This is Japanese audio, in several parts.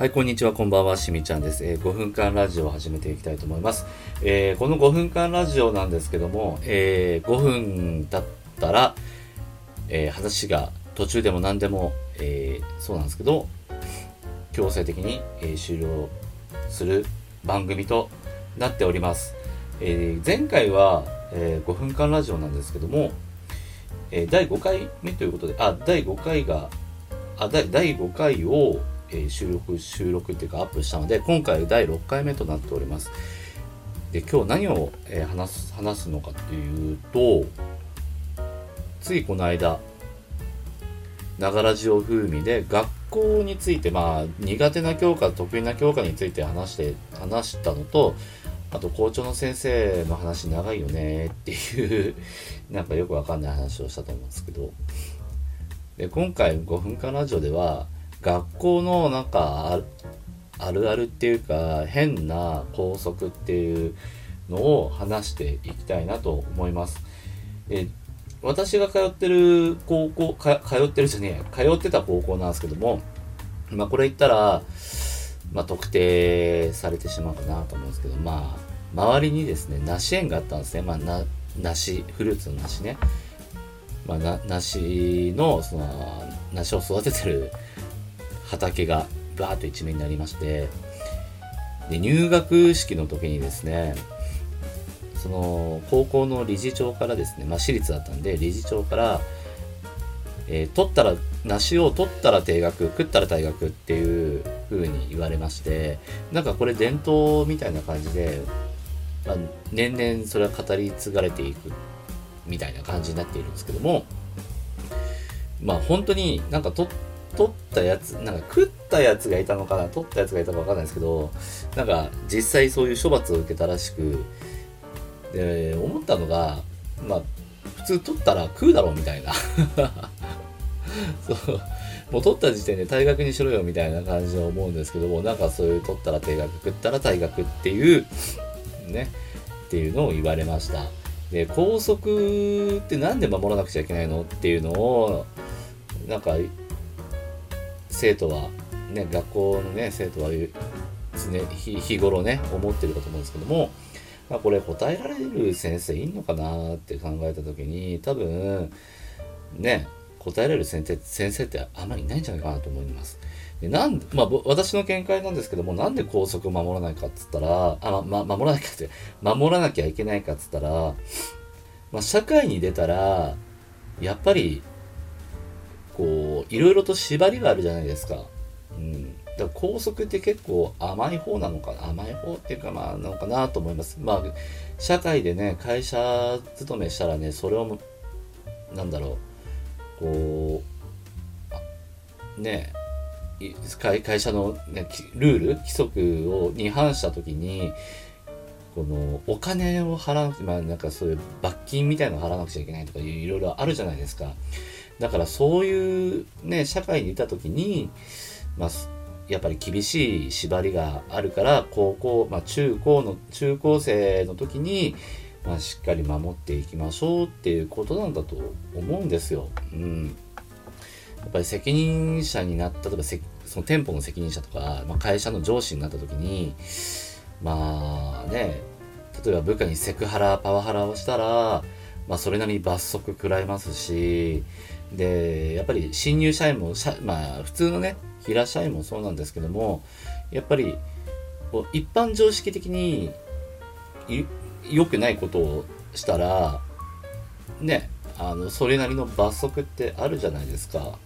はい、こんにちは、こんばんは、しみちゃんです。5分間ラジオを始めていきたいと思います。この5分間ラジオなんですけども、5分経ったら、話が途中でも何でも、そうなんですけど、強制的に、終了する番組となっております。前回は、5分間ラジオなんですけども、第5回目ということで、第5回を、収録っていうかアップしたので、今回第6回目となっております。で、今日何を、話すのかっていうと、ついこの間ながらじお風味で学校について、苦手な教科、得意な教科について話したのと、あと校長の先生の話長いよねっていうなんかよくわかんない話をしたと思うんですけど、で、今回5分間ラジオでは学校のなんかあるあるっていうか、変な校則っていうのを話していきたいなと思います。私が通ってる高校、通ってた高校なんですけども、これ言ったら、特定されてしまうかなと思うんですけど、周りにですね、梨園があったんですね。梨、フルーツの梨ね、梨を育ててる畑がバーッと一面になりまして、で、入学式の時にですね、その高校の理事長からですね、私立だったんで理事長から、梨を取ったら定額、食ったら退学っていう風に言われまして、なんかこれ伝統みたいな感じで、年々それは語り継がれていくみたいな感じになっているんですけども、本当になんか食ったやつがいたのかな、取ったやつがいたかわかんないですけど、なんか実際そういう処罰を受けたらしく、で、思ったのが、普通取ったら食うだろうみたいなそう、もう取った時点で退学にしろよみたいな感じで思うんですけども、なんかそういう取ったら定額、食ったら退学っていうね、っていうのを言われました。で、校則ってなんで守らなくちゃいけないのっていうのを、なんか生徒はね、学校のね、生徒は日頃ね、思ってるかと思うんですけども、これ答えられる先生いんのかなって考えた時に、多分ね、答えられる先生ってあんまりいないんじゃないかなと思います。で、私の見解なんですけども、なんで校則を守らないかっつったら、守らなきゃいけないかっつったら、社会に出たらやっぱりいろいろと縛りがあるじゃないですか。だから校則って結構甘い方っていうか、なのかなと思います。社会でね、会社勤めしたらね、それを会社の、ね、ルール規則に反した時に、このお金を払わなくて、なんかそういう罰金みたいなのを払わなくちゃいけないとか、いろいろあるじゃないですか。だからそういうね、社会にいた時に、やっぱり厳しい縛りがあるから、中高生の時に、しっかり守っていきましょうっていうことなんだと思うんですよ。やっぱり責任者になったとか、その店舗の責任者とか、会社の上司になった時に、例えば部下にセクハラ、パワハラをしたら、それなりに罰則食らいますし、で、やっぱり新入社員も、普通のね、平社員もそうなんですけども、やっぱり一般常識的に良くないことをしたらね、それなりの罰則ってあるじゃないですか。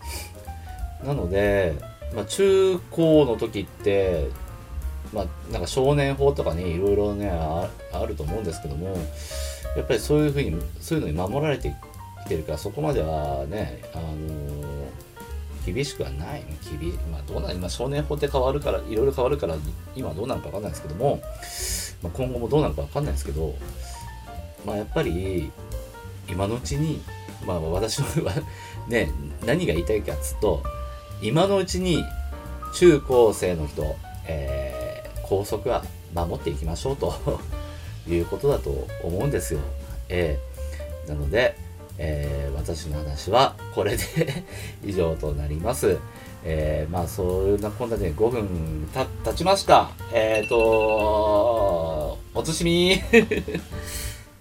なので、中高の時って、なんか少年法とかね、いろいろね、あると思うんですけども、やっぱりそういうのに守られてきてるから、そこまではね、厳しくはない、少年法っていろいろ変わるから、今どうなのか分かんないですけども、今後もどうなのか分かんないですけど、やっぱり今のうちに、私はね、何が言いたいかっつうと、今のうちに中高生の人、校則は守っていきましょうということだと思うんですよ。なので、私の話はこれで以上となります。まあそういうなこんなで5分経ちました。おつしみ